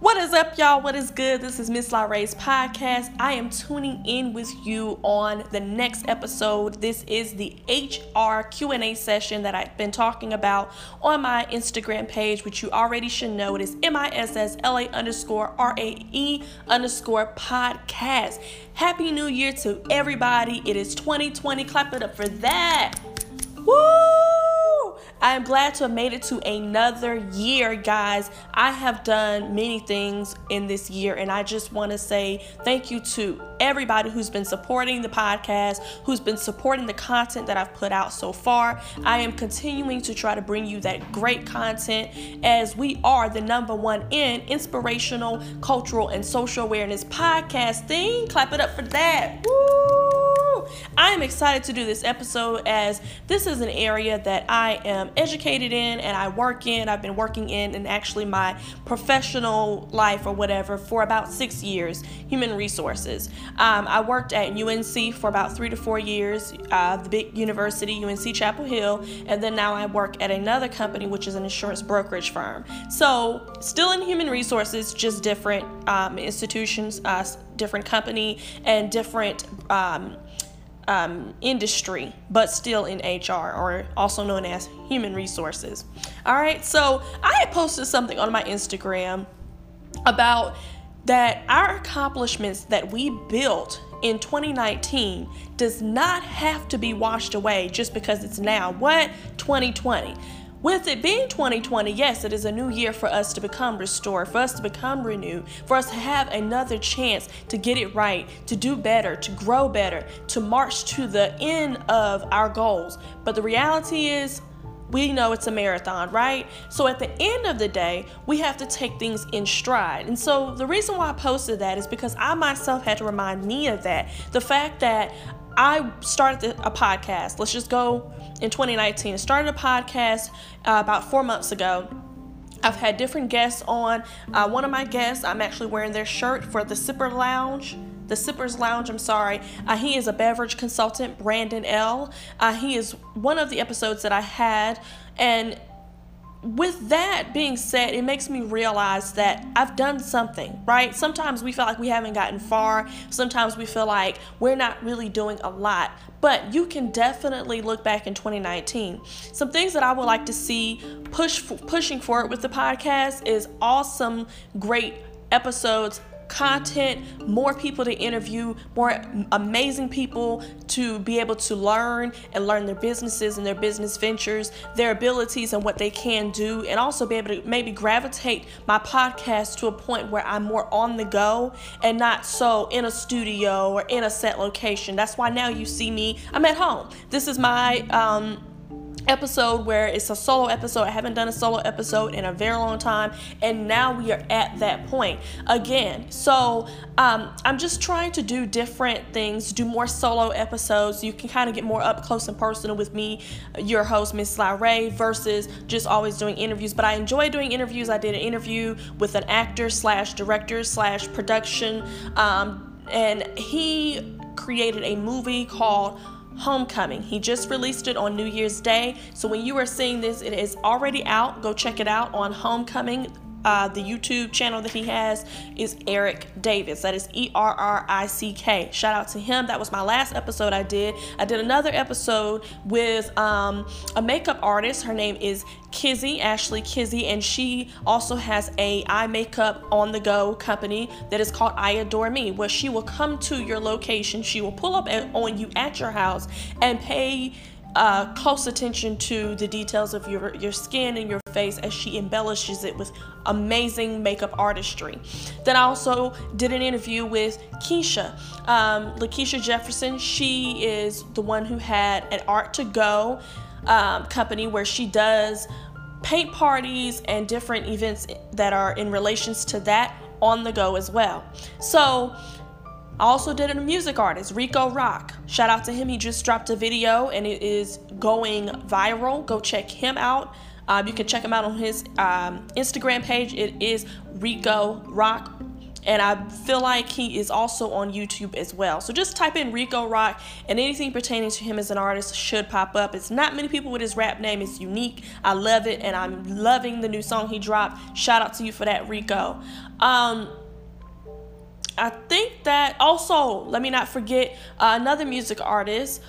What is up, y'all? What is good? This is Miss LaRae's podcast. I am tuning in with you on the next episode. This is the HR Q&A session that I've been talking about on my Instagram page, which you already should know. It is MISSLA_RAE_podcast. Happy New Year to everybody. It is 2020. Clap it up for that. Woo! I am glad to have made it to another year, guys. I have done many things in this year, and I just want to say thank you to everybody who's been supporting the podcast, who's been supporting the content that I've put out so far. I am continuing to try to bring you that great content, as we are the #1 in inspirational, cultural, and social awareness podcasting. Clap it up for that. Woo! I am excited to do this episode, as this is an area that I am educated in and I work in. I've been working in actually my professional life or whatever for about 6 years, human resources. I worked at UNC for about 3 to 4 years, the big university, UNC Chapel Hill, and then now I work at another company, which is an insurance brokerage firm. So still in human resources, just different institutions, different company, and different industry, but still in HR, or also known as human resources. All right, so I had posted something on my Instagram about that our accomplishments that we built in 2019 does not have to be washed away just because it's now, 2020. With it being 2020, yes, it is a new year for us to become restored, for us to become renewed, for us to have another chance to get it right, to do better, to grow better, to march to the end of our goals. But the reality is, we know it's a marathon, right? So at the end of the day, we have to take things in stride. And so the reason why I posted that is because I myself had to remind me of that. The fact that I started a podcast, let's just go in 2019, I started a podcast about 4 months ago. I've had different guests on. One of my guests, I'm actually wearing their shirt for the Sipper Lounge. The Sippers Lounge, I'm sorry. He is a beverage consultant, Brandon L. He is one of the episodes that I had. And with that being said, it makes me realize that I've done something, right? Sometimes we feel like we haven't gotten far. Sometimes we feel like we're not really doing a lot. But you can definitely look back in 2019. Some things that I would like to see pushing forward with the podcast is awesome, great episodes, content, more people to interview, more amazing people to be able to learn and learn their businesses and their business ventures, their abilities and what they can do, and also be able to maybe gravitate my podcast to a point where I'm more on the go and not so in a studio or in a set location. That's why now you see me, I'm at home. This is my episode where it's a solo episode. I haven't done a solo episode in a very long time, and now we are at that point again. So I'm just trying to do different things, do more solo episodes. You can kind of get more up close and personal with me, your host, Miss LaRae, versus just always doing interviews. But I enjoy doing interviews. I did an interview with an actor slash director slash production, and he created a movie called Homecoming. He just released it on New Year's Day. So when you are seeing this, it is already out. Go check it out on Homecoming. The YouTube channel that he has is Eric Davis. That is ERRICK. Shout out to him. That was my last episode I did. I did another episode with a makeup artist. Her name is Kizzy, Ashley Kizzy, and she also has a eye makeup on the go company that is called I Adore Me, where she will come to your location. She will pull up on you at your house and pay close attention to the details of your skin and your face as she embellishes it with amazing makeup artistry. Then I also did an interview with Keisha, LaKeisha Jefferson. She is the one who had an Art to Go company where she does paint parties and different events that are in relations to that on the go as well. So I also did a music artist, Rico Rock. Shout out to him. He just dropped a video and it is going viral. Go check him out. You can check him out on his Instagram page. It is Rico Rock. and I feel like he is also on YouTube as well. So just type in Rico Rock, and anything pertaining to him as an artist should pop up. It's not many people with his rap name. It's unique. I love it, and I'm loving the new song he dropped. Shout out to you for that, Rico. I think that also, let me not forget, another music artist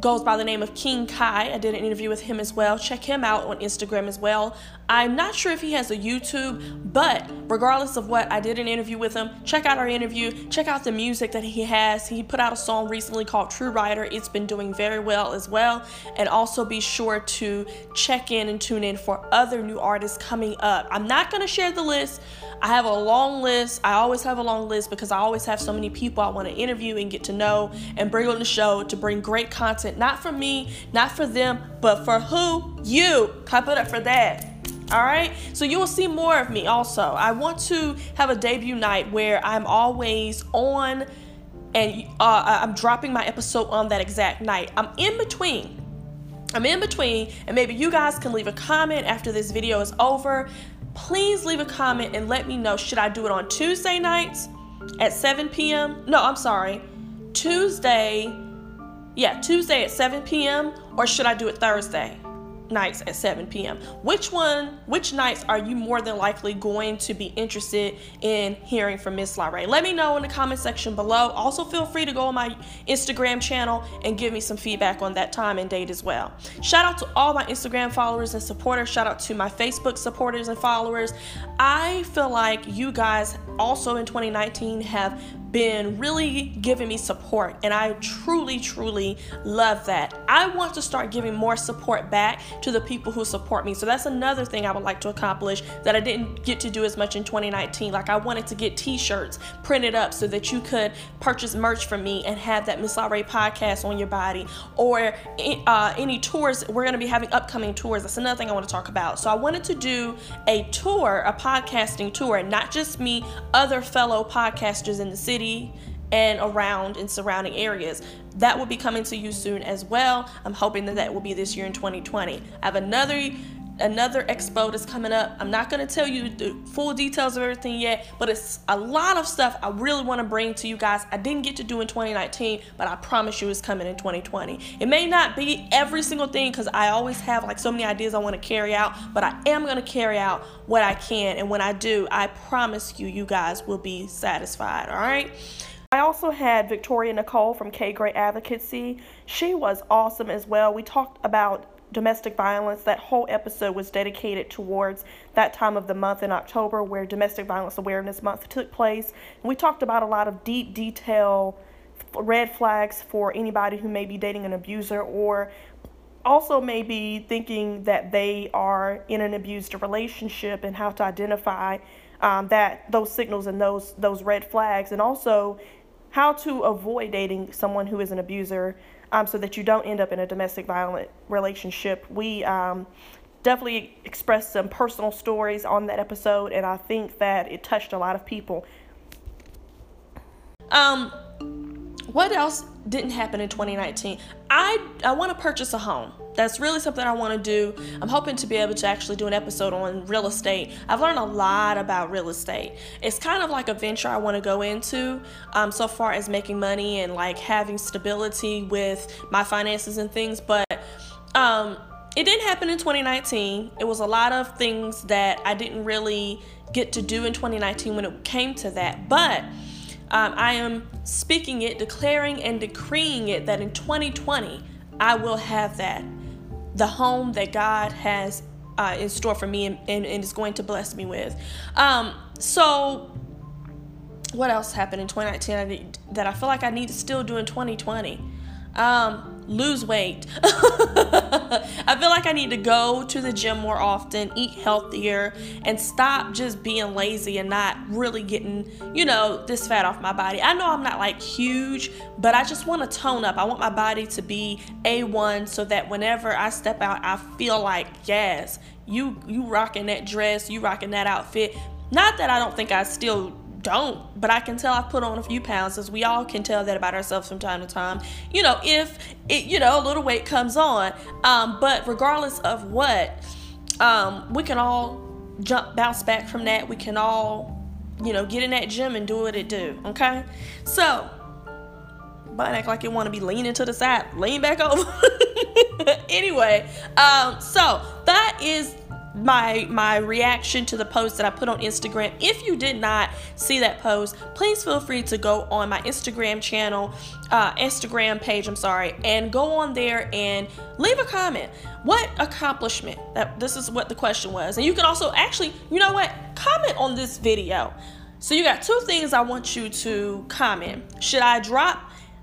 goes by the name of King Kai. I did an interview with him as well. Check him out on Instagram as well. I'm not sure if he has a YouTube, but regardless of what, I did an interview with him. Check out our interview. Check out the music that he has. He put out a song recently called True Rider. It's been doing very well as well. And also be sure to check in and tune in for other new artists coming up. I'm not going to share the list. I have a long list. I always have a long list because I always have so many people I want to interview and get to know and bring on the show to bring great content. Not for me, not for them, but for who? You. Clap it up for that. All right. So you will see more of me also. I want to have a debut night where I'm always on, and I'm dropping my episode on that exact night. I'm in between, and maybe you guys can leave a comment after this video is over. Please leave a comment and let me know, should I do it on Tuesday nights at 7 p.m.? No, I'm sorry. Tuesday at 7 p.m. or should I do it Thursday nights at 7 p.m.? Which nights are you more than likely going to be interested in hearing from Miss LaRae? Let me know in the comment section below. Also feel free to go on my Instagram channel and give me some feedback on that time and date as well. Shout out to all my Instagram followers and supporters. Shout out to my Facebook supporters and followers. I feel like you guys also in 2019 have been really giving me support, and I truly love that. I want to start giving more support back to the people who support me, so that's another thing I would like to accomplish that I didn't get to do as much in 2019. Like, I wanted to get t-shirts printed up so that you could purchase merch from me and have that Miss LaRae podcast on your body, or any tours. We're going to be having upcoming tours. That's another thing I want to talk about. So I wanted to do a tour, a podcasting tour, not just me, other fellow podcasters in the city and around and surrounding areas. That will be coming to you soon as well. I'm hoping that will be this year in 2020. I have another expo that's coming up. I'm not going to tell you the full details of everything yet, but it's a lot of stuff I really want to bring to you guys. I didn't get to do in 2019, but I promise you it's coming in 2020. It may not be every single thing because I always have like so many ideas I want to carry out, but I am going to carry out what I can, and when I do, I promise you, you guys will be satisfied, all right? I also had Victoria Nicole from K Great Advocacy. She was awesome as well. We talked about domestic violence. That whole episode was dedicated towards that time of the month in October where Domestic Violence Awareness Month took place. And we talked about a lot of deep detail red flags for anybody who may be dating an abuser or also may be thinking that they are in an abused relationship, and how to identify those signals and those red flags, and also how to avoid dating someone who is an abuser, so that you don't end up in a domestic violent relationship. We definitely expressed some personal stories on that episode, and I think that it touched a lot of people. What else didn't happen in 2019? I want to purchase a home. That's really something I want to do. I'm hoping to be able to actually do an episode on real estate. I've learned a lot about real estate. It's kind of like a venture I want to go into, so far as making money and like having stability with my finances and things. But it didn't happen in 2019. It was a lot of things that I didn't really get to do in 2019 when it came to that. But I am speaking it, declaring and decreeing it, that in 2020, I will have that. The home that God has in store for me and is going to bless me with. So what else happened in 2019 that I feel like I need to still do in 2020? Lose weight. I feel like I need to go to the gym more often, eat healthier, and stop just being lazy and not really getting, this fat off my body. I know I'm not like huge, but I just want to tone up. I want my body to be A1 so that whenever I step out, I feel like, yes, you rocking that dress, you rocking that outfit. Not that I don't think I still don't, but I can tell I've put on a few pounds, as we all can tell that about ourselves from time to time, if it, a little weight comes on. But regardless of what, we can all bounce back from that. We can all you know, get in that gym and do what it do, okay? So, but act like you want to be leaning to the side. Lean back over. Anyway, so that is my reaction to the post that I put on Instagram. If you did not see that post, please feel free to go on my Instagram page, I'm sorry, and go on there and leave a comment. What accomplishment? This is what the question was. And you can also actually, you know what? Comment on this video. So you got two things I want you to comment. Should I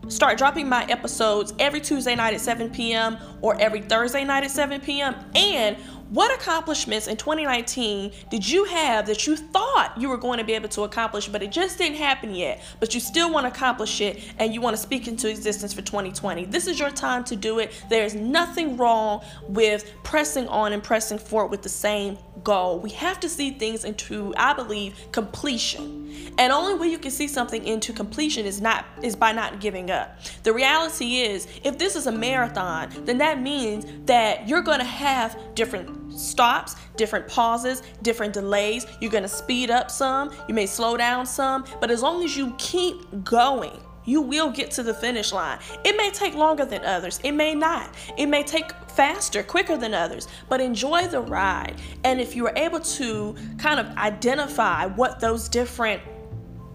start dropping my episodes every Tuesday night at 7 p.m. or every Thursday night at 7 p.m.? And what accomplishments in 2019 did you have that you thought you were going to be able to accomplish, but it just didn't happen yet, but you still want to accomplish it and you want to speak into existence for 2020? This is your time to do it. There's nothing wrong with pressing on and pressing forward with the same goal. We have to see things into, I believe, completion. And only way you can see something into completion is by not giving up. The reality is, if this is a marathon, then that means that you're going to have different stops, different pauses, different delays. You're going to speed up some, you may slow down some, but as long as you keep going, you will get to the finish line. It may take longer than others. It may not. It may take faster, quicker than others, but enjoy the ride. And if you are able to kind of identify what those different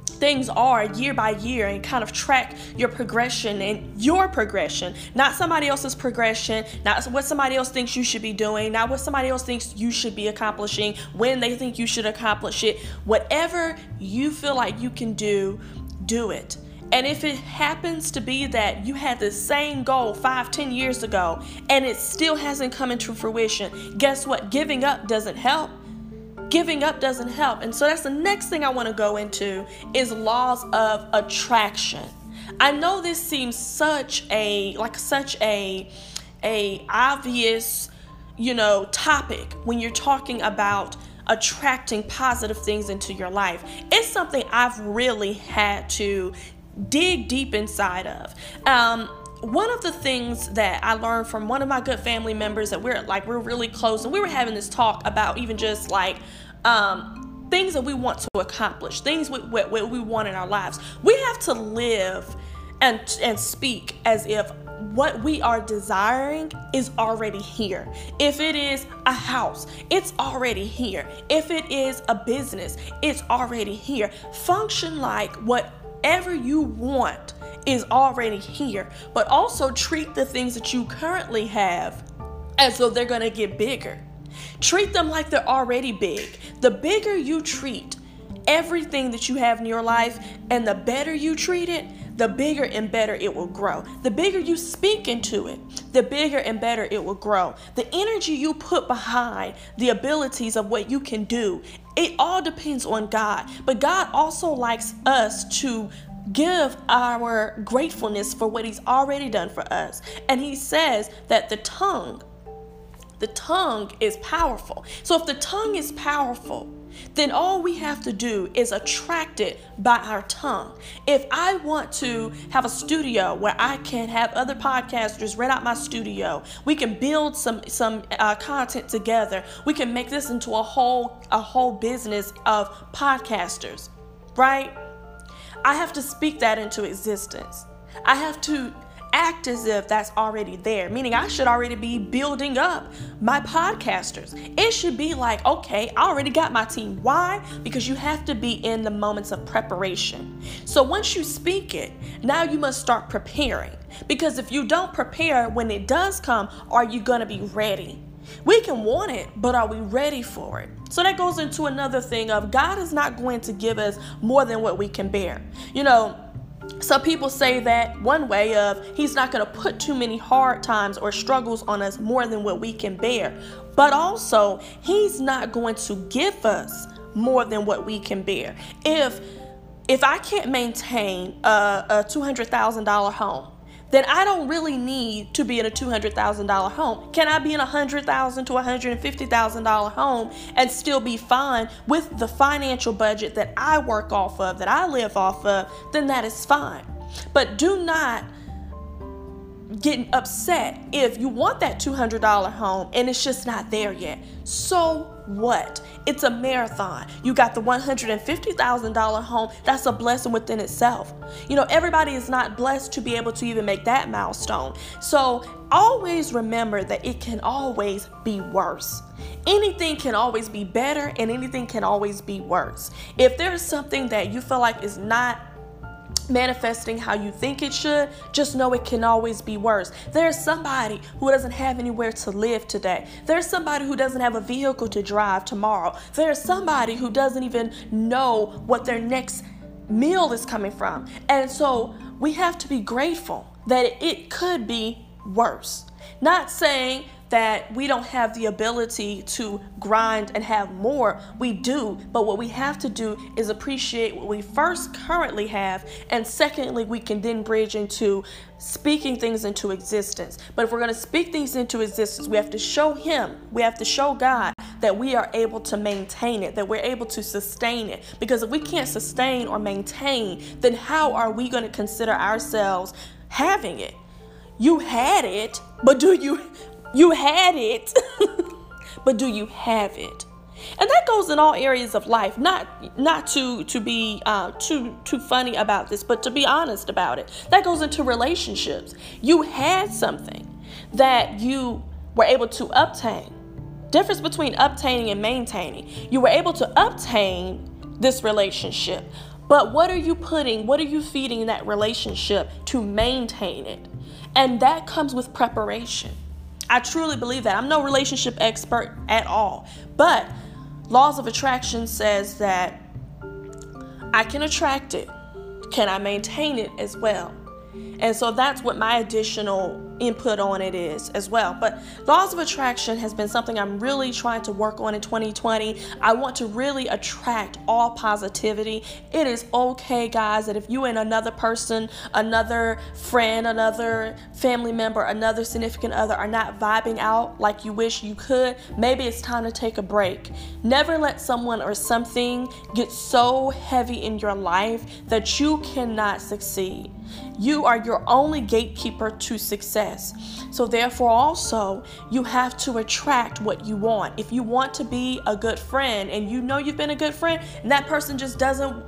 things are year by year and kind of track your progression, not somebody else's progression, not what somebody else thinks you should be doing, not what somebody else thinks you should be accomplishing, when they think you should accomplish it. Whatever you feel like you can do, do it. And if it happens to be that you had the same goal 5-10 years ago and it still hasn't come into fruition, guess what? Giving up doesn't help. Giving up doesn't help. And so that's the next thing I want to go into is laws of attraction. I know this seems such a obvious, you know, topic when you're talking about attracting positive things into your life. It's something I've really had to dig deep inside of. One of the things that I learned from one of my good family members that we're really close, and we were having this talk about even just like things that we want to accomplish, things what we want in our lives. We have to live and speak as if what we are desiring is already here. If it is a house, it's already here. If it is a business, it's already here. Function like whatever you want is already here, but also treat the things that you currently have as though they're going to get bigger. Treat them like they're already big. The bigger you treat everything that you have in your life and the better you treat it, the bigger and better it will grow. The bigger you speak into it, the bigger and better it will grow. The energy you put behind the abilities of what you can do, it all depends on God. But God also likes us to give our gratefulness for what He's already done for us. And He says that the tongue is powerful. So if the tongue is powerful, then all we have to do is attract it by our tongue. If I want to have a studio where I can have other podcasters rent out my studio, we can build some content together. We can make this into a whole business of podcasters, right? I have to speak that into existence. I have to act as if that's already there, meaning I should already be building up my podcasters. It should be like, okay, I already got my team. Why? Because you have to be in the moments of preparation. So once you speak it, now you must start preparing, because if you don't prepare when it does come, are you going to be ready? We can want it, but are we ready for it? So that goes into another thing of God is not going to give us more than what we can bear. You know, some people say that one way of He's not going to put too many hard times or struggles on us more than what we can bear. But also, He's not going to give us more than what we can bear. If I can't maintain a $200,000 home, then I don't really need to be in a $200,000 home. Can I be in a $100,000 to $150,000 home and still be fine with the financial budget that I work off of, that I live off of? Then that is fine. But do not getting upset if you want that $200 home and it's just not there yet. So what? It's a marathon. You got the $150,000 home. That's a blessing within itself. You know, everybody is not blessed to be able to even make that milestone. So always remember that it can always be worse. Anything can always be better and anything can always be worse. If there is something that you feel like is not manifesting how you think it should, just know it can always be worse. There's somebody who doesn't have anywhere to live today. There's somebody who doesn't have a vehicle to drive tomorrow. There's somebody who doesn't even know what their next meal is coming from. And so we have to be grateful that it could be worse. Not saying that we don't have the ability to grind and have more. We do, but what we have to do is appreciate what we first currently have, and secondly, we can then bridge into speaking things into existence. But if we're gonna speak things into existence, we have to show Him, we have to show God that we are able to maintain it, that we're able to sustain it. Because if we can't sustain or maintain, then how are we gonna consider ourselves having it? You had it, but do you had it, but do you have it? And that goes in all areas of life. Not to be too funny about this, but to be honest about it. That goes into relationships. You had something that you were able to obtain. Difference between obtaining and maintaining. You were able to obtain this relationship, but what are you putting, what are you feeding in that relationship to maintain it? And that comes with preparation. I truly believe that. I'm no relationship expert at all, but Laws of Attraction says that I can attract it. Can I maintain it as well? And so that's what my additional input on it is as well. But Laws of Attraction has been something I'm really trying to work on in 2020. I want to really attract all positivity. It is okay, guys, that if you and another person, another friend, another family member, another significant other are not vibing out like you wish you could, maybe it's time to take a break. Never let someone or something get so heavy in your life that you cannot succeed. You are your only gatekeeper to success. So therefore also, you have to attract what you want. If you want to be a good friend and you know you've been a good friend and that person just doesn't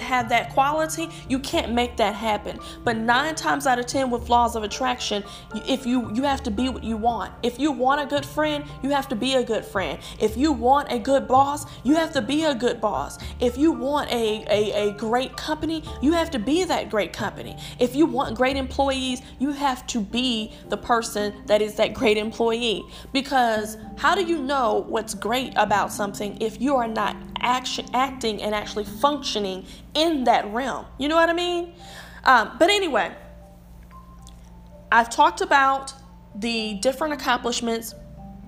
have that quality, you can't make that happen. But 9 times out of 10 with Laws of Attraction, if you have to be what you want. If you want a good friend, you have to be a good friend. If you want a good boss, you have to be a good boss. If you want a great company, you have to be that great company. If you want great employees, you have to be the person that is that great employee. Because how do you know what's great about something if you are not acting and actually functioning in that realm? You know what I mean? But anyway, I've talked about the different accomplishments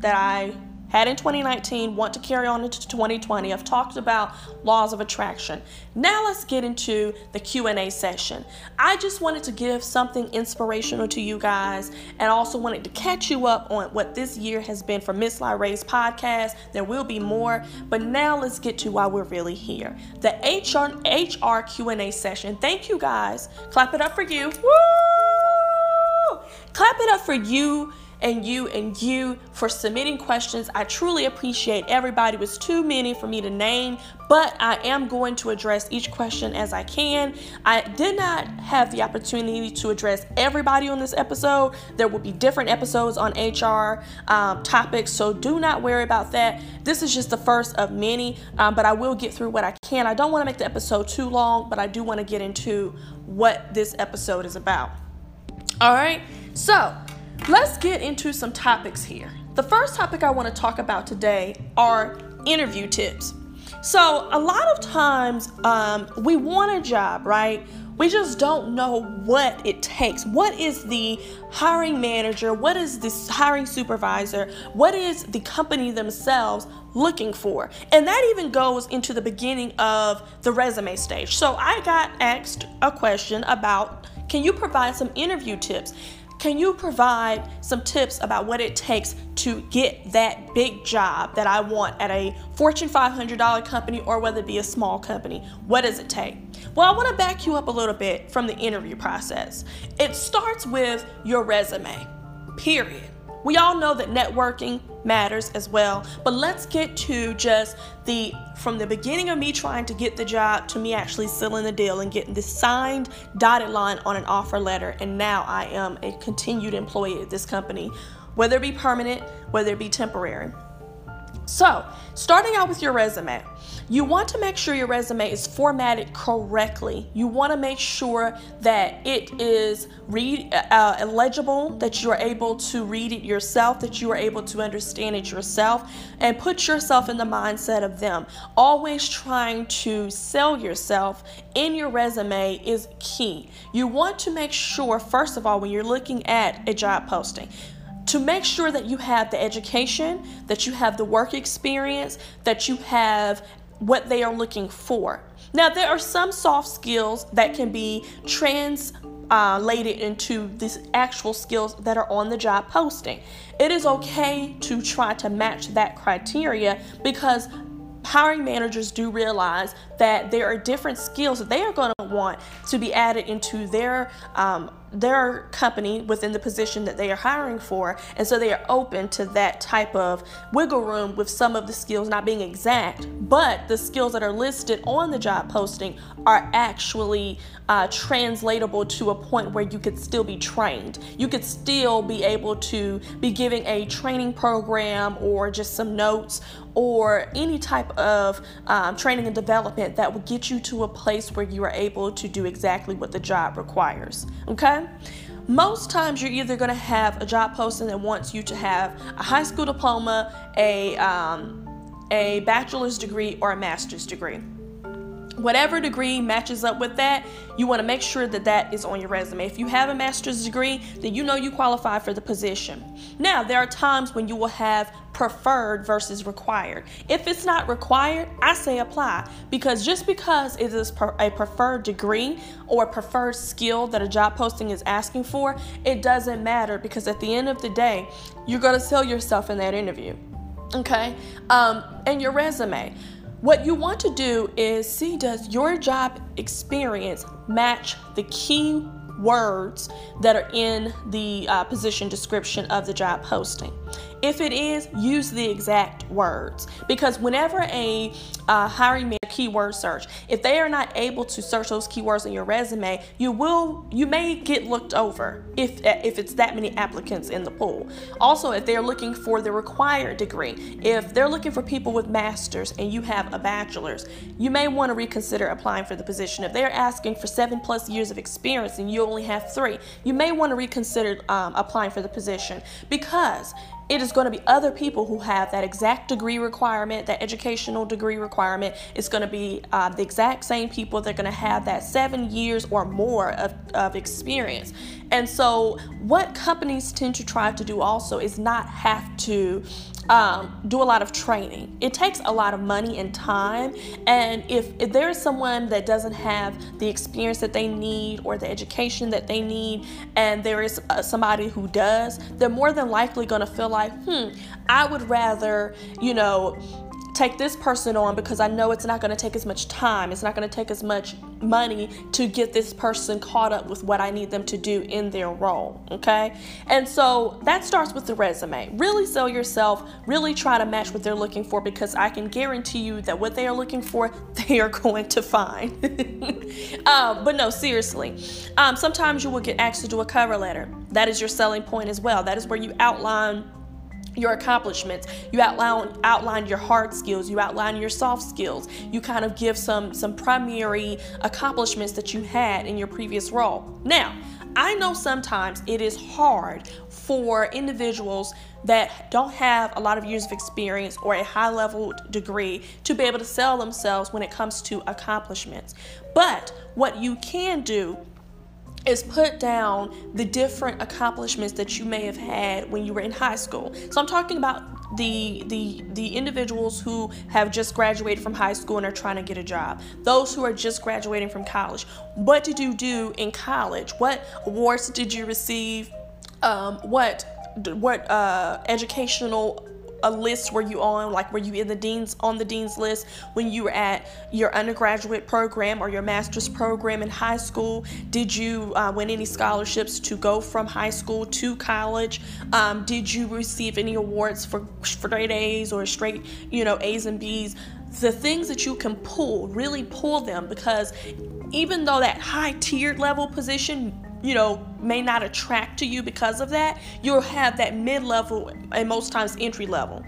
that I had in 2019, want to carry on into 2020. I've talked about Laws of Attraction. Now let's get into the Q&A session. I just wanted to give something inspirational to you guys, and also wanted to catch you up on what this year has been for Miss LaRae's podcast. There will be more, but now let's get to why we're really here. The HR Q&A session. Thank you guys. Clap it up for you. Woo! Clap it up for you. And you for submitting questions. I truly appreciate everybody. It was too many for me to name, but I am going to address each question as I can. I did not have the opportunity to address everybody on this episode. There will be different episodes on HR topics, so do not worry about that. This is just the first of many, but I will get through what I can. I don't want to make the episode too long, but I do want to get into what this episode is about. All right, so let's get into some topics here. The first topic I want to talk about today are interview tips. So a lot of times we want a job, right? We just don't know what it takes. What is the hiring manager? What is the hiring supervisor? What is the company themselves looking for? And that even goes into the beginning of the resume stage. So I got asked a question about, can you provide some interview tips? Can you provide some tips about what it takes to get that big job that I want at a Fortune 500 company, or whether it be a small company? What does it take? Well, I want to back you up a little bit from the interview process. It starts with your resume, period. We all know that networking matters as well, but let's get to just from the beginning of me trying to get the job to me actually sealing the deal and getting this signed dotted line on an offer letter, and now I am a continued employee at this company, whether it be permanent, whether it be temporary. So, starting out with your resume, you want to make sure your resume is formatted correctly. You want to make sure that it is legible, that you are able to read it yourself, that you are able to understand it yourself, and put yourself in the mindset of them. Always trying to sell yourself in your resume is key. You want to make sure, first of all, when you're looking at a job posting, to make sure that you have the education, that you have the work experience, that you have what they are looking for. Now, there are some soft skills that can be translated into these actual skills that are on the job posting. It is okay to try to match that criteria, because hiring managers do realize that there are different skills that they are going to want to be added into their company within the position that they are hiring for, and so they are open to that type of wiggle room with some of the skills not being exact, but the skills that are listed on the job posting are actually translatable to a point where you could still be trained. You could still be able to be giving a training program or just some notes or any type of training and development that would get you to a place where you are able to do exactly what the job requires, okay? Most times you're either going to have a job posting that wants you to have a high school diploma, a bachelor's degree, or a master's degree. Whatever degree matches up with that, you want to make sure that that is on your resume. If you have a master's degree, then you know you qualify for the position. Now, there are times when you will have preferred versus required. If it's not required, I say apply, because just because it is a preferred degree or preferred skill that a job posting is asking for, it doesn't matter, because at the end of the day, you're going to sell yourself in that interview, okay? And your resume. What you want to do is see, does your job experience match the key words that are in the position description of the job posting? If it is, use the exact words, because whenever a hiring manager keyword search, if they are not able to search those keywords in your resume, you may get looked over if it's that many applicants in the pool. Also, if they're looking for the required degree, if they're looking for people with masters and you have a bachelor's, you may want to reconsider applying for the position. If they're asking for 7+ years of experience and you only have 3, you may want to reconsider applying for the position, because it is going to be other people who have that exact degree requirement, that educational degree requirement. It's going to be the exact same people. They're going to have that 7 years or more of experience. And so what companies tend to try to do also is not have to do a lot of training. It takes a lot of money and time, and if there is someone that doesn't have the experience that they need or the education that they need, and there is somebody who does, they're more than likely going to feel like, I would rather, take this person on, because I know it's not going to take as much time, it's not going to take as much money to get this person caught up with what I need them to do in their role, okay? And so that starts with the resume. Really sell yourself, really try to match what they're looking for, because I can guarantee you that what they are looking for, they are going to find. But no, seriously, sometimes you will get asked to do a cover letter. That is your selling point as well. That is where you outline your accomplishments, you outline your hard skills, you outline your soft skills, you kind of give some primary accomplishments that you had in your previous role. Now, I know sometimes it is hard for individuals that don't have a lot of years of experience or a high level degree to be able to sell themselves when it comes to accomplishments. But what you can do is put down the different accomplishments that you may have had when you were in high school. So I'm talking about the individuals who have just graduated from high school and are trying to get a job. Those who are just graduating from college. What did you do in college? What awards did you receive? What educational a list were you on? Like, were you in the dean's list when you were at your undergraduate program or your master's program in high school? Did you win any scholarships to go from high school to college? Did you receive any awards for straight A's or straight, A's and B's? The things that you can pull, really pull them, because even though that high tiered level position, may not attract to you because of that, you'll have that mid-level and most times entry-level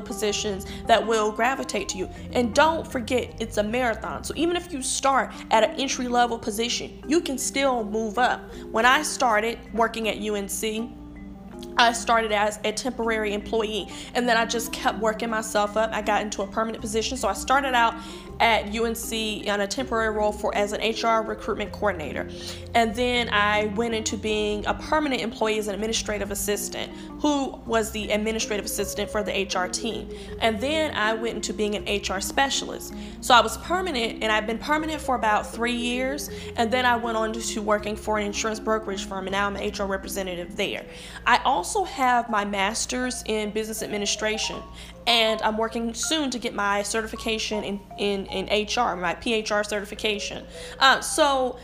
positions that will gravitate to you. And don't forget, it's a marathon. So even if you start at an entry-level position, you can still move up. When I started working at UNC, I started as a temporary employee, and then I just kept working myself up. I got into a permanent position. So I started out at UNC in a temporary role as an HR recruitment coordinator. And then I went into being a permanent employee as an administrative assistant, who was the administrative assistant for the HR team. And then I went into being an HR specialist. So I was permanent, and I've been permanent for about 3 years. And then I went on to working for an insurance brokerage firm, and now I'm an HR representative there. I also have my master's in business administration, and I'm working soon to get my certification in HR, my PHR certification. So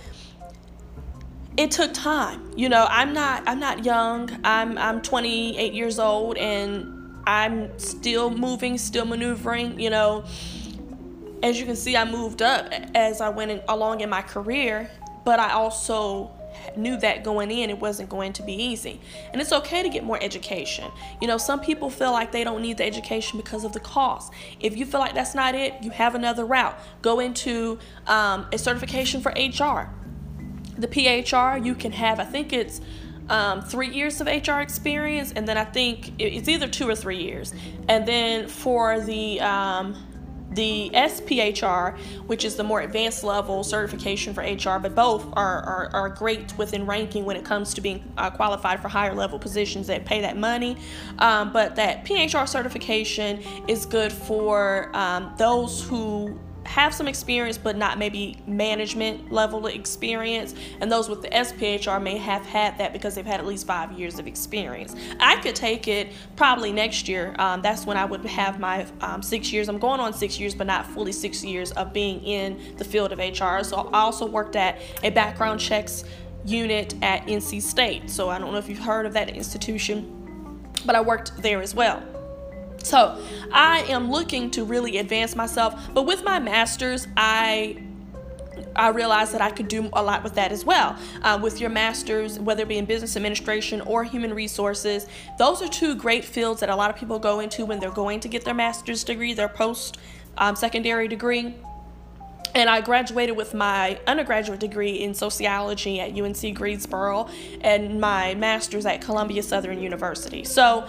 it took time. I'm not young. I'm 28 years old, and I'm still moving, still maneuvering. As you can see, I moved up as I went along in my career, but I also knew that going in, it wasn't going to be easy. And it's okay to get more education. Some people feel like they don't need the education because of the cost. If you feel like that's not it, you have another route. Go into a certification for HR. The PHR, you can have, I think it's 3 years of HR experience, and then I think it's either 2 or 3 years. And then for the SPHR, which is the more advanced level certification for HR, but both are great within ranking when it comes to being qualified for higher level positions that pay that money. But that PHR certification is good for those who have some experience, but not maybe management level experience. And those with the SPHR may have had that because they've had at least 5 years of experience. I could take it probably next year. That's when I would have my 6 years. I'm going on 6 years, but not fully 6 years of being in the field of HR. So I also worked at a background checks unit at NC State. So I don't know if you've heard of that institution, but I worked there as well. So I am looking to really advance myself, but with my master's, I realized that I could do a lot with that as well. With your master's, whether it be in business administration or human resources, those are two great fields that a lot of people go into when they're going to get their master's degree, their post-secondary degree. And I graduated with my undergraduate degree in sociology at UNC Greensboro and my master's at Columbia Southern University. So,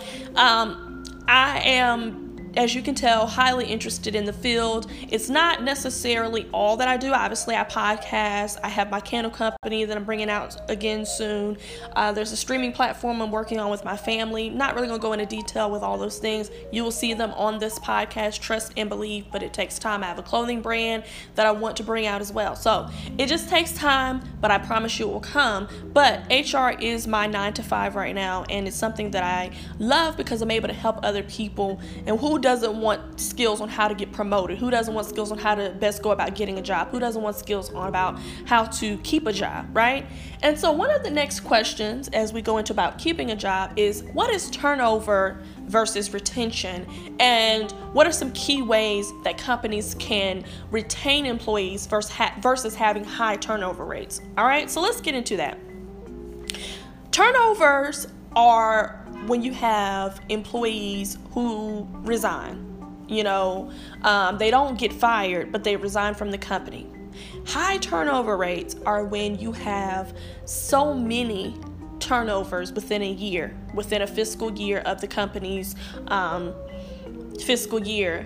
I am, as you can tell, highly interested in the field. It's not necessarily all that I do. Obviously, I podcast. I have my candle company that I'm bringing out again soon. There's a streaming platform I'm working on with my family. Not really going to go into detail with all those things. You will see them on this podcast, trust and believe, but it takes time. I have a clothing brand that I want to bring out as well. So it just takes time, but I promise you it will come. But HR is my 9-to-5 right now, and it's something that I love because I'm able to help other people. And who doesn't want skills on how to get promoted? Who doesn't want skills on how to best go about getting a job? Who doesn't want skills on about how to keep a job, right? And so one of the next questions as we go into about keeping a job is, what is turnover versus retention? And what are some key ways that companies can retain employees versus having high turnover rates? All right, so let's get into that. Turnovers are when you have employees who resign. They don't get fired, but they resign from the company. High turnover rates are when you have so many turnovers within a year, within a fiscal year of the company's fiscal year,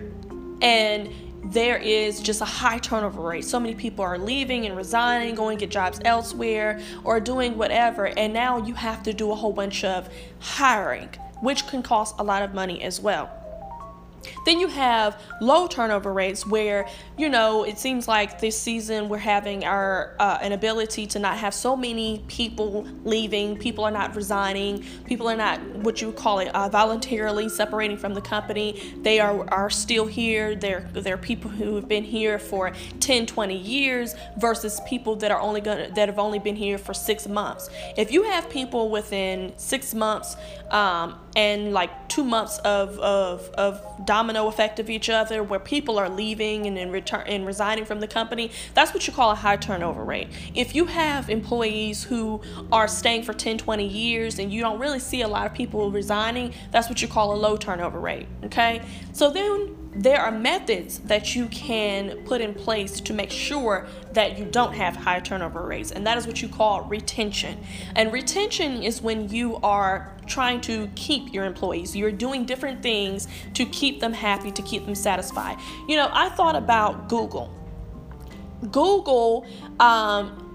and there is just a high turnover rate. So many people are leaving and resigning, going to get jobs elsewhere or doing whatever. And now you have to do a whole bunch of hiring, which can cost a lot of money as well. Then you have low turnover rates where, you know, it seems like this season we're having our an ability to not have so many people leaving. People are not resigning. People are not, what you call it, voluntarily separating from the company. They are still here. They're people who have been here for 10, 20 years versus people that are that have only been here for 6 months. If you have people within 6 months and like 2 months of domino effect of each other, where people are leaving and resigning from the company, that's what you call a high turnover rate. If you have employees who are staying for 10, 20 years and you don't really see a lot of people resigning, that's what you call a low turnover rate, okay? So then there are methods that you can put in place to make sure that you don't have high turnover rates, and that is what you call retention. And retention is when you are trying to keep your employees. You're doing different things to keep them happy, to keep them satisfied. You know, I thought about Google. Google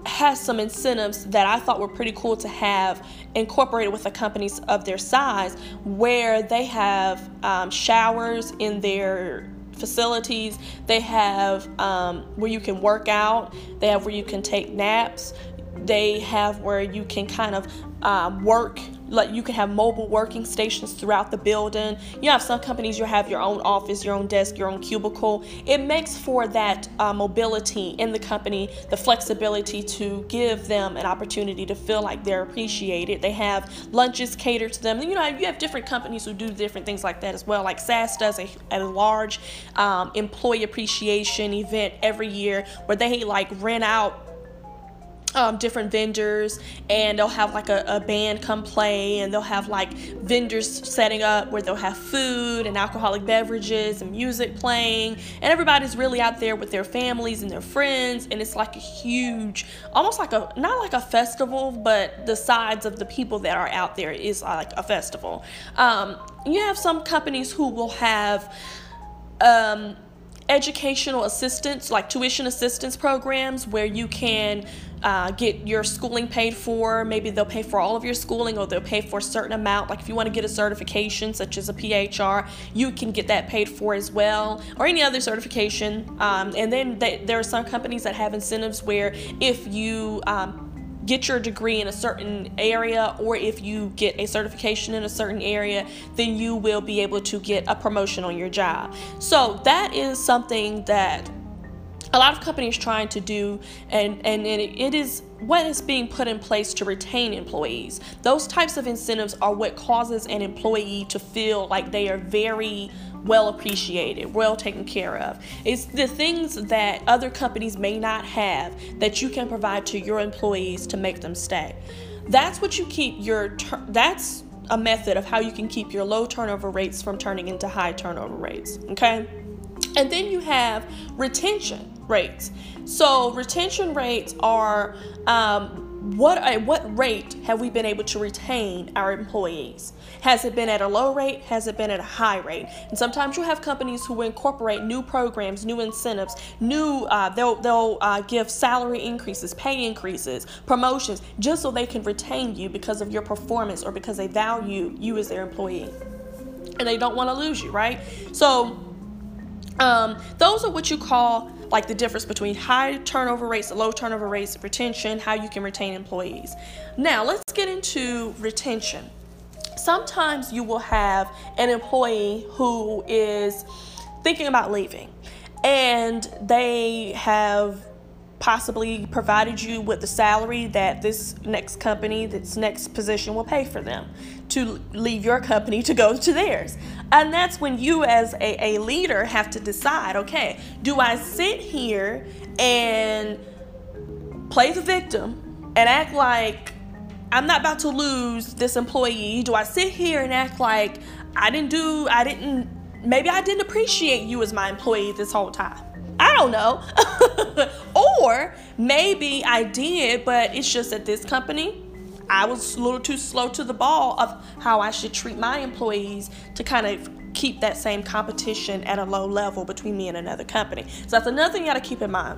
has some incentives that I thought were pretty cool to have incorporated with the companies of their size, where they have showers in their facilities, they have where you can work out, they have where you can take naps, they have where you can kind of work, like you can have mobile working stations throughout the building. You have some companies, you have your own office, your own desk, your own cubicle. It makes for that mobility in the company, the flexibility to give them an opportunity to feel like they're appreciated. They have lunches catered to them. You know, you have different companies who do different things like that as well. Like SAS does a large employee appreciation event every year where they like rent out different vendors, and they'll have like a band come play, and they'll have like vendors setting up where they'll have food and alcoholic beverages and music playing, and everybody's really out there with their families and their friends, and it's like a huge, almost like a, not like a festival, but the sides of the people that are out there is like a festival. You have some companies who will have educational assistance, like tuition assistance programs, where you can get your schooling paid for. Maybe they'll pay for all of your schooling, or they'll pay for a certain amount. Like if you want to get a certification such as a PHR, you can get that paid for as well, or any other certification. And then there are some companies that have incentives where if you get your degree in a certain area, or if you get a certification in a certain area, then you will be able to get a promotion on your job. So that is something that a lot of companies trying to do, and it is what is being put in place to retain employees. Those types of incentives are what causes an employee to feel like they are very well appreciated, well taken care of. It's the things that other companies may not have that you can provide to your employees to make them stay. That's what you keep your. That's a method of how you can keep your low turnover rates from turning into high turnover rates. Okay, and then you have retention rates. So retention rates are what rate have we been able to retain our employees? Has it been at a low rate? Has it been at a high rate? And sometimes you have companies who incorporate new programs, new incentives, new they'll give salary increases, pay increases, promotions, just so they can retain you because of your performance or because they value you as their employee and they don't want to lose you, right? So those are what you call like the difference between high turnover rates, low turnover rates, retention, how you can retain employees. Now let's get into retention. Sometimes you will have an employee who is thinking about leaving, and they have possibly provided you with the salary that this next company, this next position will pay for them to leave your company to go to theirs. And that's when you as a leader have to decide, okay, do I sit here and play the victim and act like I'm not about to lose this employee? Do I sit here and act like maybe I didn't appreciate you as my employee this whole time? I don't know. Or maybe I did, but it's just at this company, I was a little too slow to the ball of how I should treat my employees to kind of keep that same competition at a low level between me and another company. So that's another thing you got to keep in mind.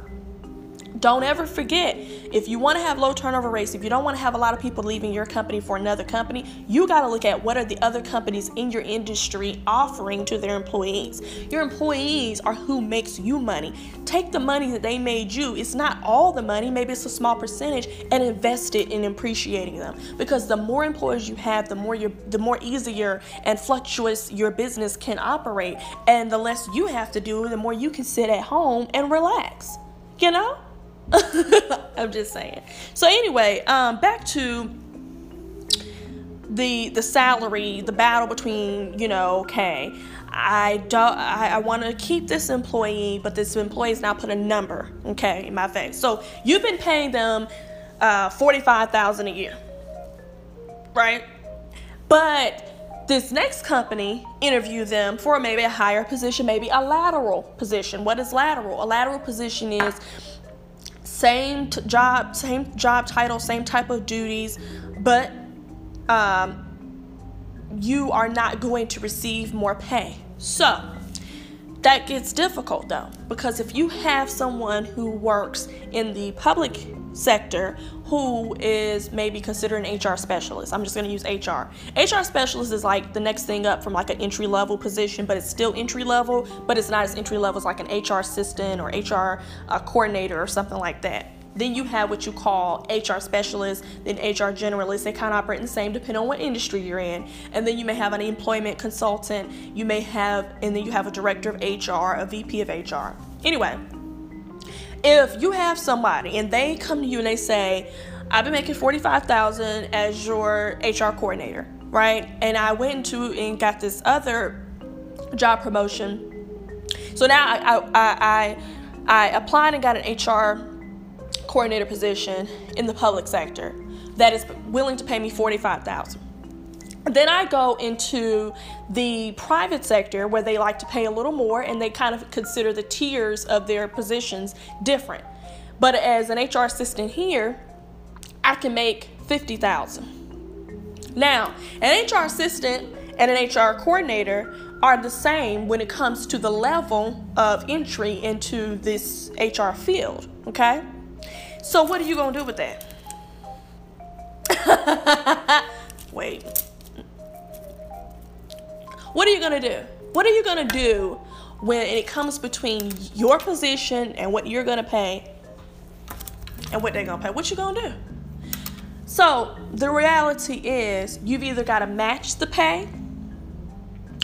Don't ever forget, if you want to have low turnover rates, if you don't want to have a lot of people leaving your company for another company, you got to look at what are the other companies in your industry offering to their employees. Your employees are who makes you money. Take the money that they made you, it's not all the money, maybe it's a small percentage, and invest it in appreciating them. Because the more employees you have, the more easier and fluctuous your business can operate, and the less you have to do, the more you can sit at home and relax, you know? I'm just saying. So anyway, back to the salary, the battle between, you know, okay, I want to keep this employee, but this employee's now put a number, okay, in my face. So you've been paying them $45,000 a year, right? But this next company interviewed them for maybe a higher position, maybe a lateral position. What is lateral? A lateral position is same job title, same type of duties, but you are not going to receive more pay. So that gets difficult though, because if you have someone who works in the public sector who is maybe considered an HR specialist, I'm just going to use HR. HR specialist is like the next thing up from like an entry level position, but it's still entry level, but it's not as entry level as like an HR assistant or HR coordinator or something like that. Then you have what you call HR specialist, then HR generalist. They kind of operate in the same depending on what industry you're in. And then you may have an employment consultant, you may have, and then you have a director of HR, a VP of HR. Anyway, if you have somebody and they come to you and they say, I've been making $45,000 as your HR coordinator, right? And I went into and got this other job promotion. So now I applied and got an HR coordinator position in the public sector that is willing to pay me $45,000. Then I go into the private sector where they like to pay a little more, and they kind of consider the tiers of their positions different. But as an HR assistant here, I can make $50,000. Now, an HR assistant and an HR coordinator are the same when it comes to the level of entry into this HR field, okay? So what are you gonna do with that? Wait. What are you gonna do? What are you gonna do when it comes between your position and what you're gonna pay and what they're gonna pay? What you gonna do? So the reality is you've either gotta match the pay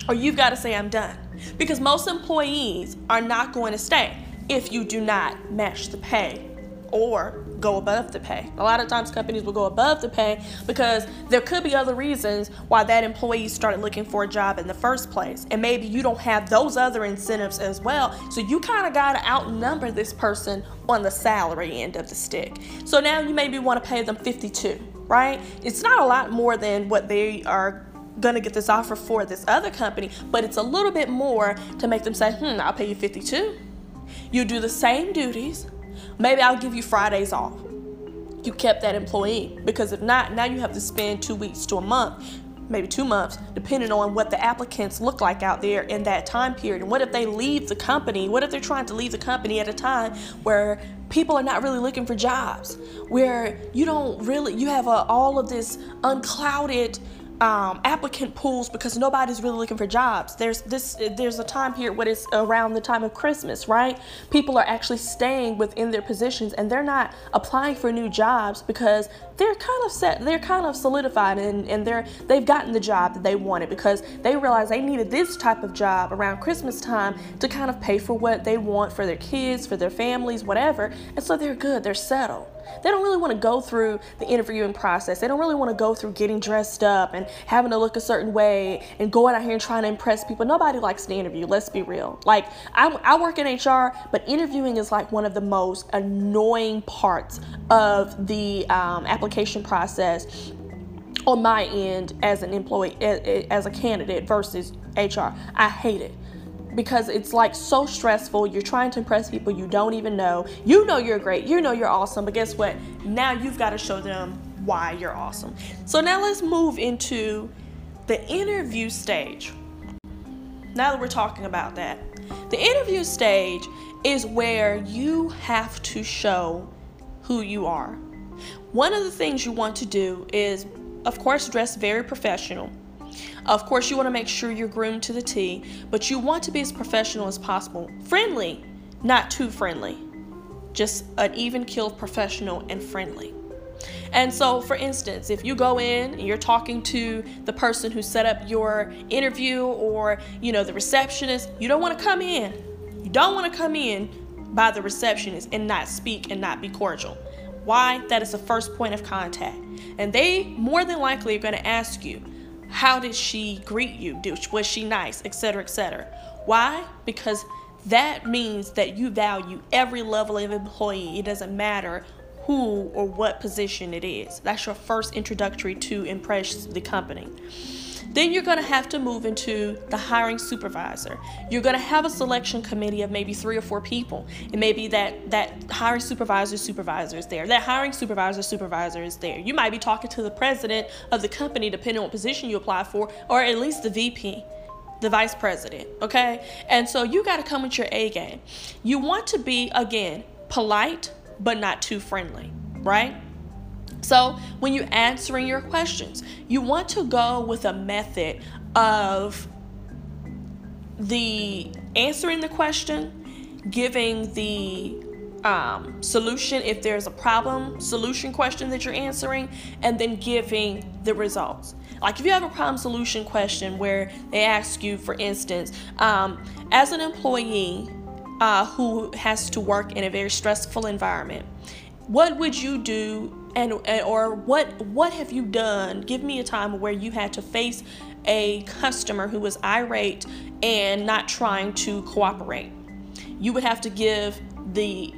or you've gotta say I'm done. Because most employees are not going to stay if you do not match the pay or go above the pay. A lot of times companies will go above the pay because there could be other reasons why that employee started looking for a job in the first place. And maybe you don't have those other incentives as well. So you kind of got to outnumber this person on the salary end of the stick. So now you maybe want to pay them $52,000, right? It's not a lot more than what they are going to get this offer for this other company, but it's a little bit more to make them say, I'll pay you $52,000. You do the same duties. Maybe I'll give you Fridays off. You kept that employee, because if not, now you have to spend 2 weeks to a month, maybe 2 months, depending on what the applicants look like out there in that time period. And what if they leave the company? What if they're trying to leave the company at a time where people are not really looking for jobs, where you don't really, you have all of this unclouded applicant pools because nobody's really looking for jobs. There's a time here when it's around the time of Christmas, right? People are actually staying within their positions and they're not applying for new jobs because they're kind of set, they're kind of solidified, and they've gotten the job that they wanted because they realized they needed this type of job around Christmas time to kind of pay for what they want for their kids, for their families, whatever. And so they're good, they're settled. They don't really want to go through the interviewing process. They don't really want to go through getting dressed up and having to look a certain way and going out here and trying to impress people. Nobody likes to interview, let's be real. Like, I work in HR, but interviewing is like one of the most annoying parts of the application process on my end as an employee, as a candidate versus HR. I hate it. Because it's like so stressful. You're trying to impress people you don't even know. You know you're great, you know you're awesome, but guess what? Now you've got to show them why you're awesome. So now let's move into the interview stage. now that we're talking about that, the interview stage is where you have to show who you are. One of the things you want to do is, of course, dress very professional. Of course, you want to make sure you're groomed to the T, but you want to be as professional as possible. Friendly, not too friendly. Just an even keel, professional and friendly. And so, for instance, if you go in and you're talking to the person who set up your interview or, you know, the receptionist, you don't want to come in. You don't want to come in by the receptionist and not speak and not be cordial. Why? That is the first point of contact. And they more than likely are going to ask you, how did she greet you? Was she nice? Etc., etc. Why? Because that means that you value every level of employee. It doesn't matter who or what position it is. That's your first introductory to impress the company. Then you're going to have to move into the hiring supervisor. You're going to have a selection committee of maybe 3 or 4 people. It may be that hiring supervisor is there. That hiring supervisor is there. You might be talking to the president of the company, depending on what position you apply for, or at least the VP, the vice president, okay? And so you got to come with your A game. You want to be, again, polite, but not too friendly, right? So when you're answering your questions, you want to go with a method of the answering the question, giving the solution if there's a problem, solution question that you're answering, and then giving the results. Like if you have a problem solution question where they ask you, for instance, as an employee who has to work in a very stressful environment, what would you do? Or what have you done? Give me a time where you had to face a customer who was irate and not trying to cooperate. You would have to give the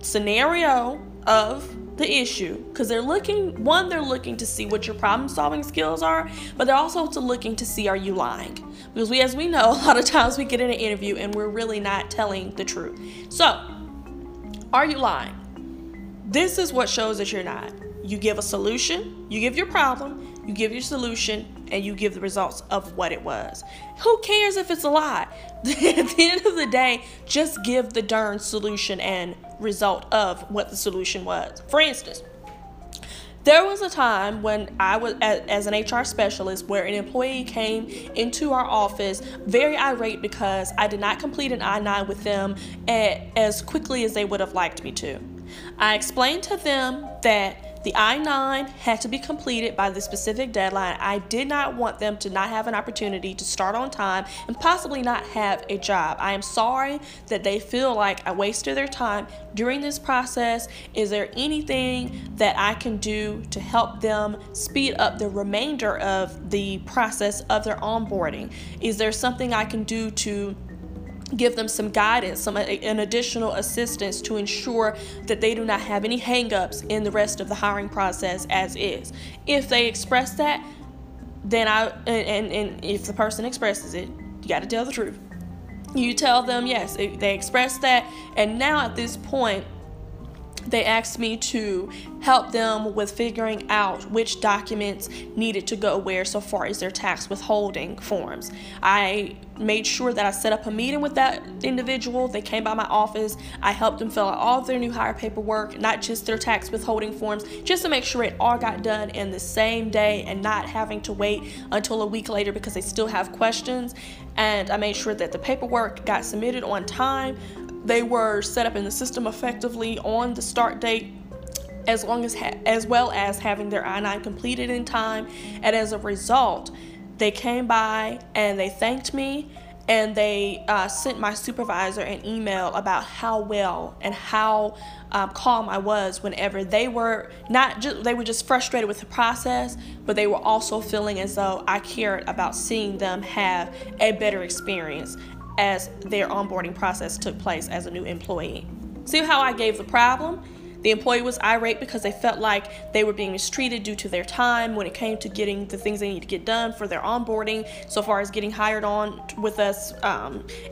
scenario of the issue, because they're looking to see what your problem solving skills are, but they're also looking to see, are you lying? Because as we know, a lot of times we get in an interview and we're really not telling the truth. So, are you lying? This is what shows that you're not. You give a solution, you give your problem, you give your solution, and you give the results of what it was. Who cares if it's a lie? At the end of the day, just give the darn solution and result of what the solution was. For instance, there was a time when I was, as an HR specialist, where an employee came into our office very irate because I did not complete an I-9 with them as quickly as they would have liked me to. I explained to them that the I-9 had to be completed by the specific deadline. I did not want them to not have an opportunity to start on time and possibly not have a job. I am sorry that they feel like I wasted their time during this process. Is there anything that I can do to help them speed up the remainder of the process of their onboarding? Is there something I can do to give them some guidance, an additional assistance to ensure that they do not have any hangups in the rest of the hiring process as is? If they express that, then and if the person expresses it, you got to tell the truth. You tell them, yes, they express that, and now at this point, they asked me to help them with figuring out which documents needed to go where so far as their tax withholding forms. I made sure that I set up a meeting with that individual. They came by my office. I helped them fill out all of their new hire paperwork, not just their tax withholding forms, just to make sure it all got done in the same day and not having to wait until a week later because they still have questions. And I made sure that the paperwork got submitted on time. They were set up in the system effectively on the start date, as well as having their I-9 completed in time. And as a result, they came by and they thanked me, and they sent my supervisor an email about how well and how calm I was whenever they were just frustrated with the process, but they were also feeling as though I cared about seeing them have a better experience as their onboarding process took place as a new employee. See how I gave the problem? The employee was irate because they felt like they were being mistreated due to their time when it came to getting the things they need to get done for their onboarding, so far as getting hired on with us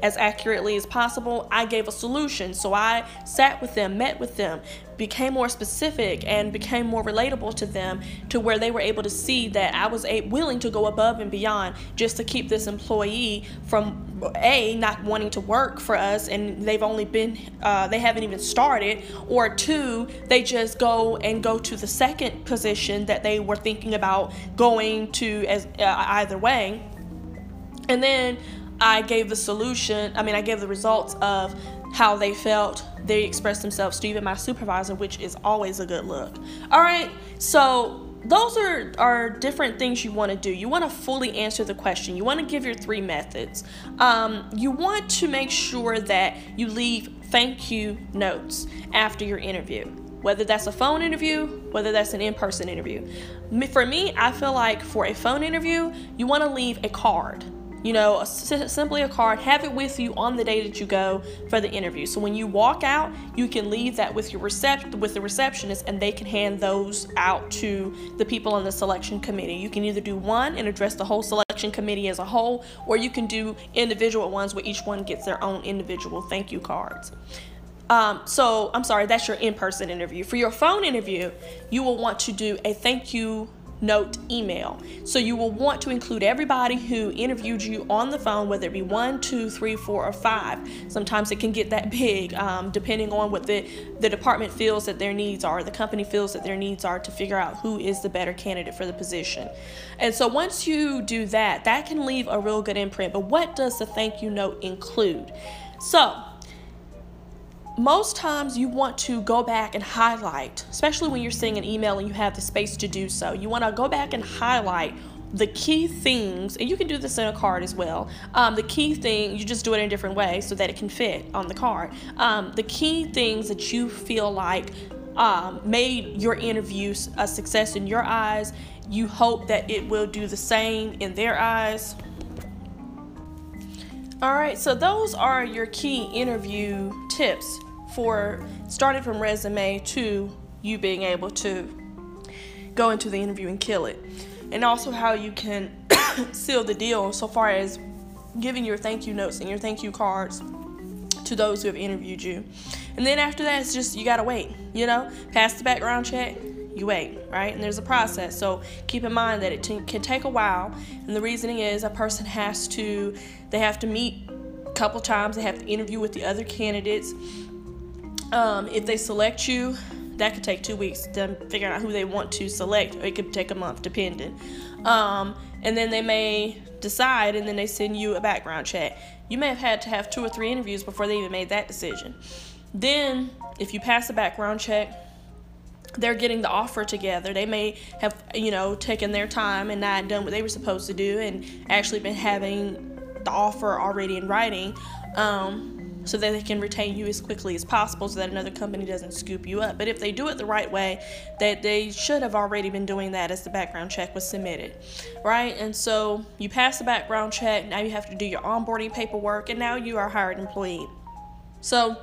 as accurately as possible. I gave a solution, so I sat with them, met with them, became more specific and became more relatable to them, to where they were able to see that I was willing to go above and beyond just to keep this employee from A, not wanting to work for us, and they've only been, they haven't even started, or two, they just go to the second position that they were thinking about going to as either way. And then I gave the solution, I gave the results of how they felt. They expressed themselves to even my supervisor, which is always a good look. All right, so those are different things you want to do. You want to fully answer the question. You want to give your three methods. You want to make sure that you leave thank you notes after your interview, whether that's a phone interview, whether that's an in-person interview. For me, I feel like for a phone interview, you want to leave a card. You know, simply a card, have it with you on the day that you go for the interview. So when you walk out, you can leave that with your with the receptionist, and they can hand those out to the people on the selection committee. You can either do one and address the whole selection committee as a whole, or you can do individual ones where each one gets their own individual thank you cards. That's your in-person interview. For your phone interview, you will want to do a thank you note email. So you will want to include everybody who interviewed you on the phone, whether it be 1, 2, 3, 4, or 5. Sometimes it can get that big, depending on what the department feels that their needs are, the company feels that their needs are, to figure out who is the better candidate for the position. And so once you do that, that can leave a real good imprint. But what does the thank you note include? So most times you want to go back and highlight, especially when you're seeing an email and you have the space to do so, you want to go back and highlight the key things, and you can do this in a card as well. The key thing, you just do it in a different way so that it can fit on the card. The key things that you feel like made your interview a success in your eyes, you hope that it will do the same in their eyes. All right, so those are your key interview tips, for starting from resume to you being able to go into the interview and kill it, and also how you can seal the deal so far as giving your thank you notes and your thank you cards to those who have interviewed you. And then after that, it's just, you gotta wait, pass the background check, you wait, right? And there's a process, so keep in mind that it can take a while, and the reasoning is a person they have to meet a couple times, they have to interview with the other candidates. If they select you, that could take 2 weeks, them figuring out who they want to select, or it could take a month, depending. And then they may decide, and then they send you a background check. You may have had to have 2 or 3 interviews before they even made that decision. Then, if you pass the background check, they're getting the offer together. They may have, taken their time and not done what they were supposed to do, and actually been having the offer already in writing, so that they can retain you as quickly as possible, so that another company doesn't scoop you up. But if they do it the right way, that they should have already been doing that as the background check was submitted, right? And so you pass the background check, now you have to do your onboarding paperwork, and now you are a hired employee. So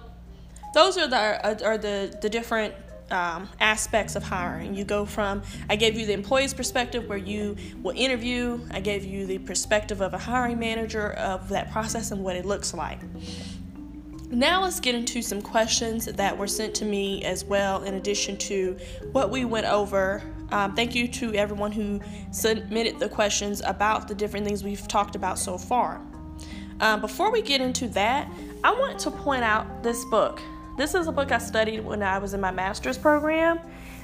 those are the different aspects of hiring. You go from, I gave you the employee's perspective where you will interview, I gave you the perspective of a hiring manager of that process and what it looks like. Now let's get into some questions that were sent to me as well, in addition to what we went over. Thank you to everyone who submitted the questions about the different things we've talked about so far. Before we get into that, I want to point out this book. This is a book I studied when I was in my master's program,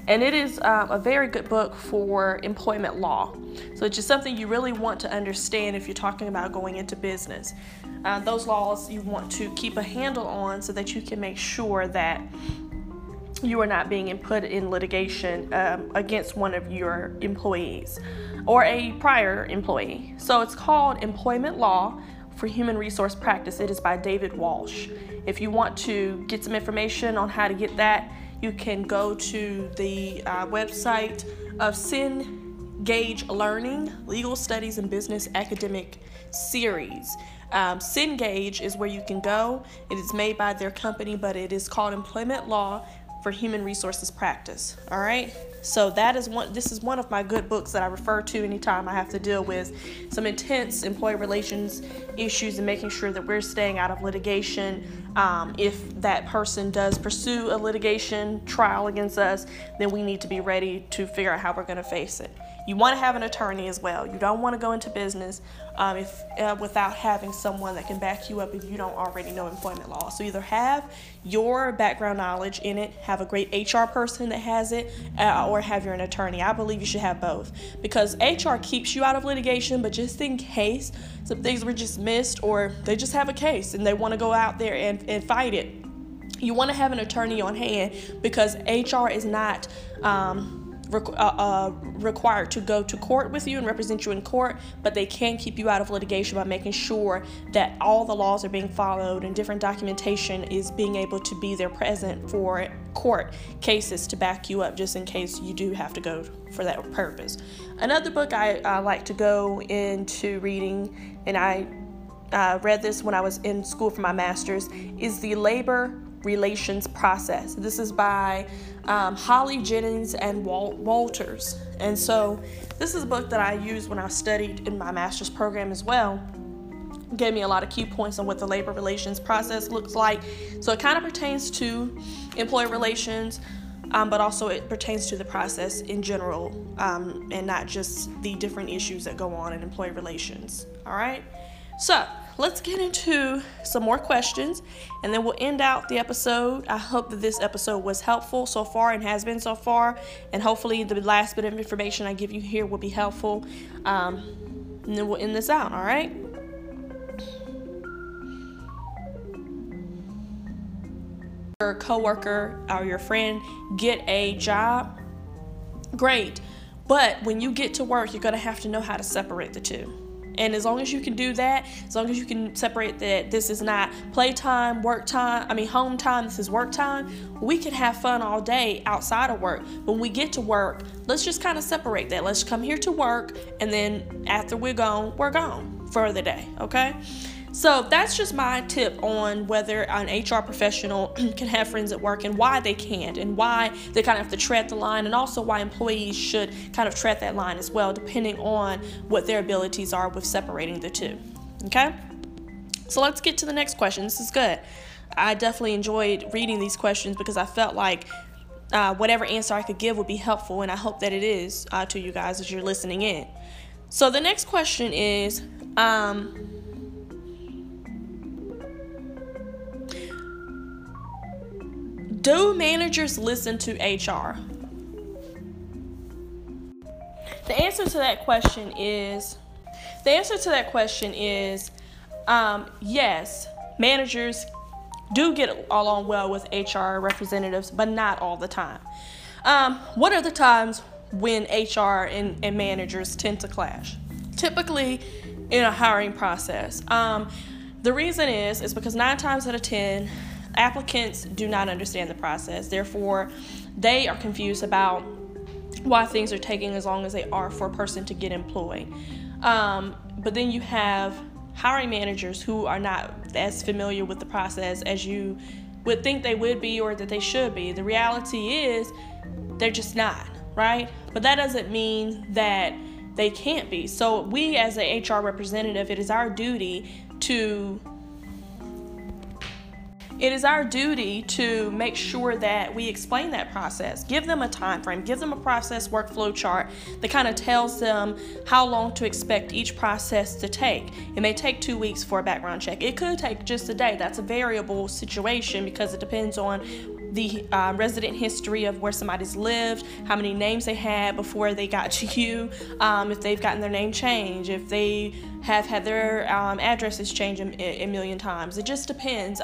and it is a very good book for employment law. So it's just something you really want to understand if you're talking about going into business. Those laws you want to keep a handle on so that you can make sure that you are not being put in litigation against one of your employees or a prior employee. So it's called Employment Law for Human Resource Practice. It is by David Walsh. If you want to get some information on how to get that, you can go to the website of Cengage Learning, Legal Studies and Business Academic Series. Cengage is where you can go. It is made by their company, but it is called Employment Law for Human Resources Practice. All right? So that is one. This is one of my good books that I refer to anytime I have to deal with some intense employee relations issues and making sure that we're staying out of litigation. If that person does pursue a litigation trial against us, then we need to be ready to figure out how we're going to face it. You want to have an attorney as well. You don't want to go into business without having someone that can back you up if you don't already know employment law. So either have your background knowledge in it, have a great HR person that has it, or have your an attorney. I believe you should have both, because HR keeps you out of litigation, but just in case some things were just missed or they just have a case and they want to go out there and fight it, you want to have an attorney on hand, because HR is not required to go to court with you and represent you in court, but they can keep you out of litigation by making sure that all the laws are being followed and different documentation is being able to be there present for court cases to back you up, just in case you do have to go for that purpose. Another book I like to go into reading, and I read this when I was in school for my master's, is The Labor Relations Process. This is by Holly Jennings and Walt Walters. And so this is a book that I used when I studied in my master's program as well. It gave me a lot of key points on what the labor relations process looks like. So it kind of pertains to employee relations, but also it pertains to the process in general, and not just the different issues that go on in employee relations. All right. So let's get into some more questions, and then we'll end out the episode. I hope that this episode was helpful so far and has been so far, and hopefully the last bit of information I give you here will be helpful, and then we'll end this out, all right? Your coworker or your friend, get a job, great, but when you get to work, you're going to have to know how to separate the two. And as long as you can do that, as long as you can separate that this is not playtime, work time, home time, this is work time, we can have fun all day outside of work. When we get to work, let's just kind of separate that. Let's come here to work, and then after we're gone for the day, okay? So that's just my tip on whether an HR professional can have friends at work, and why they can't, and why they kind of have to tread the line, and also why employees should kind of tread that line as well, depending on what their abilities are with separating the two. Okay? So let's get to the next question. This is good. I definitely enjoyed reading these questions because I felt like whatever answer I could give would be helpful, and I hope that it is to you guys as you're listening in. So the next question is... do managers listen to HR? The answer to that question is yes, managers do get along well with HR representatives, but not all the time. What are the times when HR and managers tend to clash? Typically in a hiring process. The reason is because 9 times out of 10, applicants do not understand the process. Therefore, they are confused about why things are taking as long as they are for a person to get employed. But then you have hiring managers who are not as familiar with the process as you would think they would be, or that they should be. The reality is they're just not, right? But that doesn't mean that they can't be. So we, as an HR representative, it is our duty to make sure that we explain that process, give them a time frame, give them a process workflow chart that kind of tells them how long to expect each process to take. It may take 2 weeks for a background check. It could take just a day. That's a variable situation because it depends on the resident history of where somebody's lived, how many names they had before they got to you, if they've gotten their name changed, if they have had their addresses changed a million times. It just depends.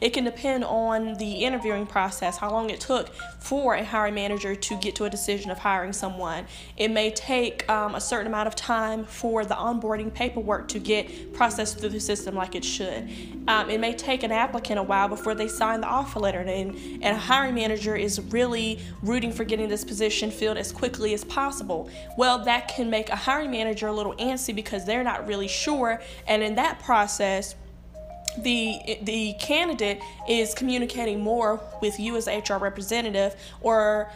It can depend on the interviewing process, how long it took for a hiring manager to get to a decision of hiring someone. It may take a certain amount of time for the onboarding paperwork to get processed through the system like it should. It may take an applicant a while before they sign the offer letter, and a hiring manager is really rooting for getting this position filled as quickly as possible. Well, that can make a hiring manager a little antsy because they're not really sure, and in that process the candidate is communicating more with you as an HR representative, or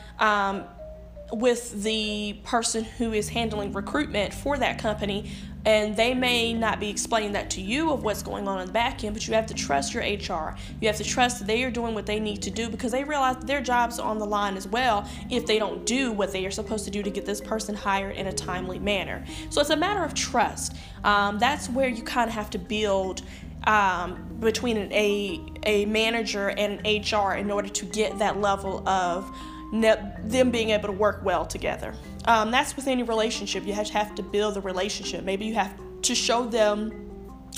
with the person who is handling recruitment for that company, and they may not be explaining that to you of what's going on in the back end, but you have to trust your HR. You have to trust that they are doing what they need to do, because they realize their job's on the line as well if they don't do what they are supposed to do to get this person hired in a timely manner. So it's a matter of trust. That's where you kind of have to build between a manager and an HR in order to get that level of them being able to work well together. That's with any relationship. You have to build the relationship. Maybe you have to show them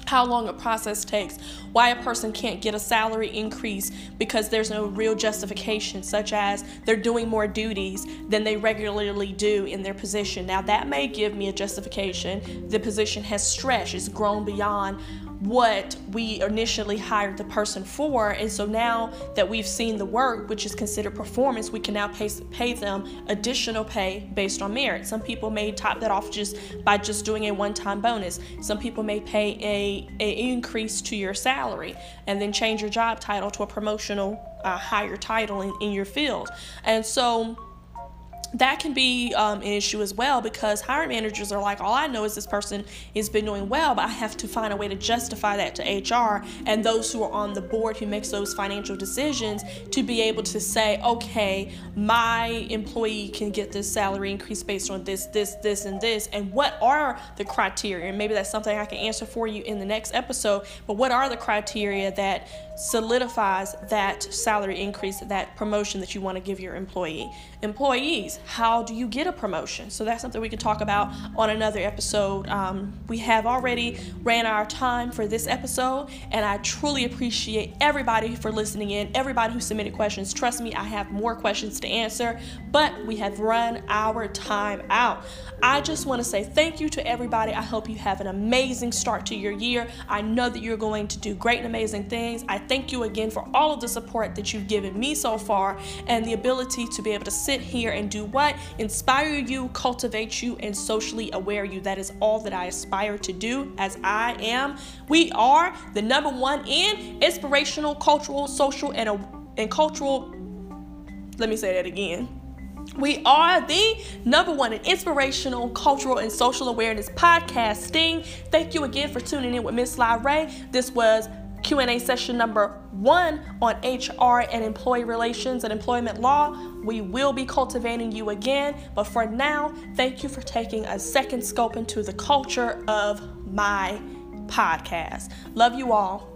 how long a process takes, why a person can't get a salary increase because there's no real justification, such as they're doing more duties than they regularly do in their position. Now, that may give me a justification. The position has stretched. It's grown beyond what we initially hired the person for, and so now that we've seen the work, which is considered performance, we can now pay them additional pay based on merit. Some people may top that off just by just doing a one-time bonus. Some people may pay a increase to your salary and then change your job title to a promotional higher title in your field. And so that can be an issue as well, because hiring managers are like, all I know is this person has been doing well, but I have to find a way to justify that to HR and those who are on the board who makes those financial decisions to be able to say, okay, my employee can get this salary increase based on this, this, this, and this, and what are the criteria? And maybe that's something I can answer for you in the next episode, but what are the criteria that solidifies that salary increase, that promotion that you want to give your employee? Employees, how do you get a promotion? So that's something we can talk about on another episode. We have already ran our time for this episode, and I truly appreciate everybody for listening in, everybody who submitted questions. Trust me, I have more questions to answer, but we have run our time out. I just want to say thank you to everybody. I hope you have an amazing start to your year. I know that you're going to do great and amazing things. I thank you again for all of the support that you've given me so far, and the ability to be able to sit here and do what? Inspire you, cultivate you, and socially aware you. That is all that I aspire to do, as I am. We are the number one in inspirational, cultural, social, and cultural. Let me say that again. We are the number one in inspirational, cultural, and social awareness podcasting. Thank you again for tuning in with Miss LaRae. This was Q&A session number 1 on HR and employee relations and employment law. We will be cultivating you again, but for now, thank you for taking a second scope into the culture of my podcast. Love you all.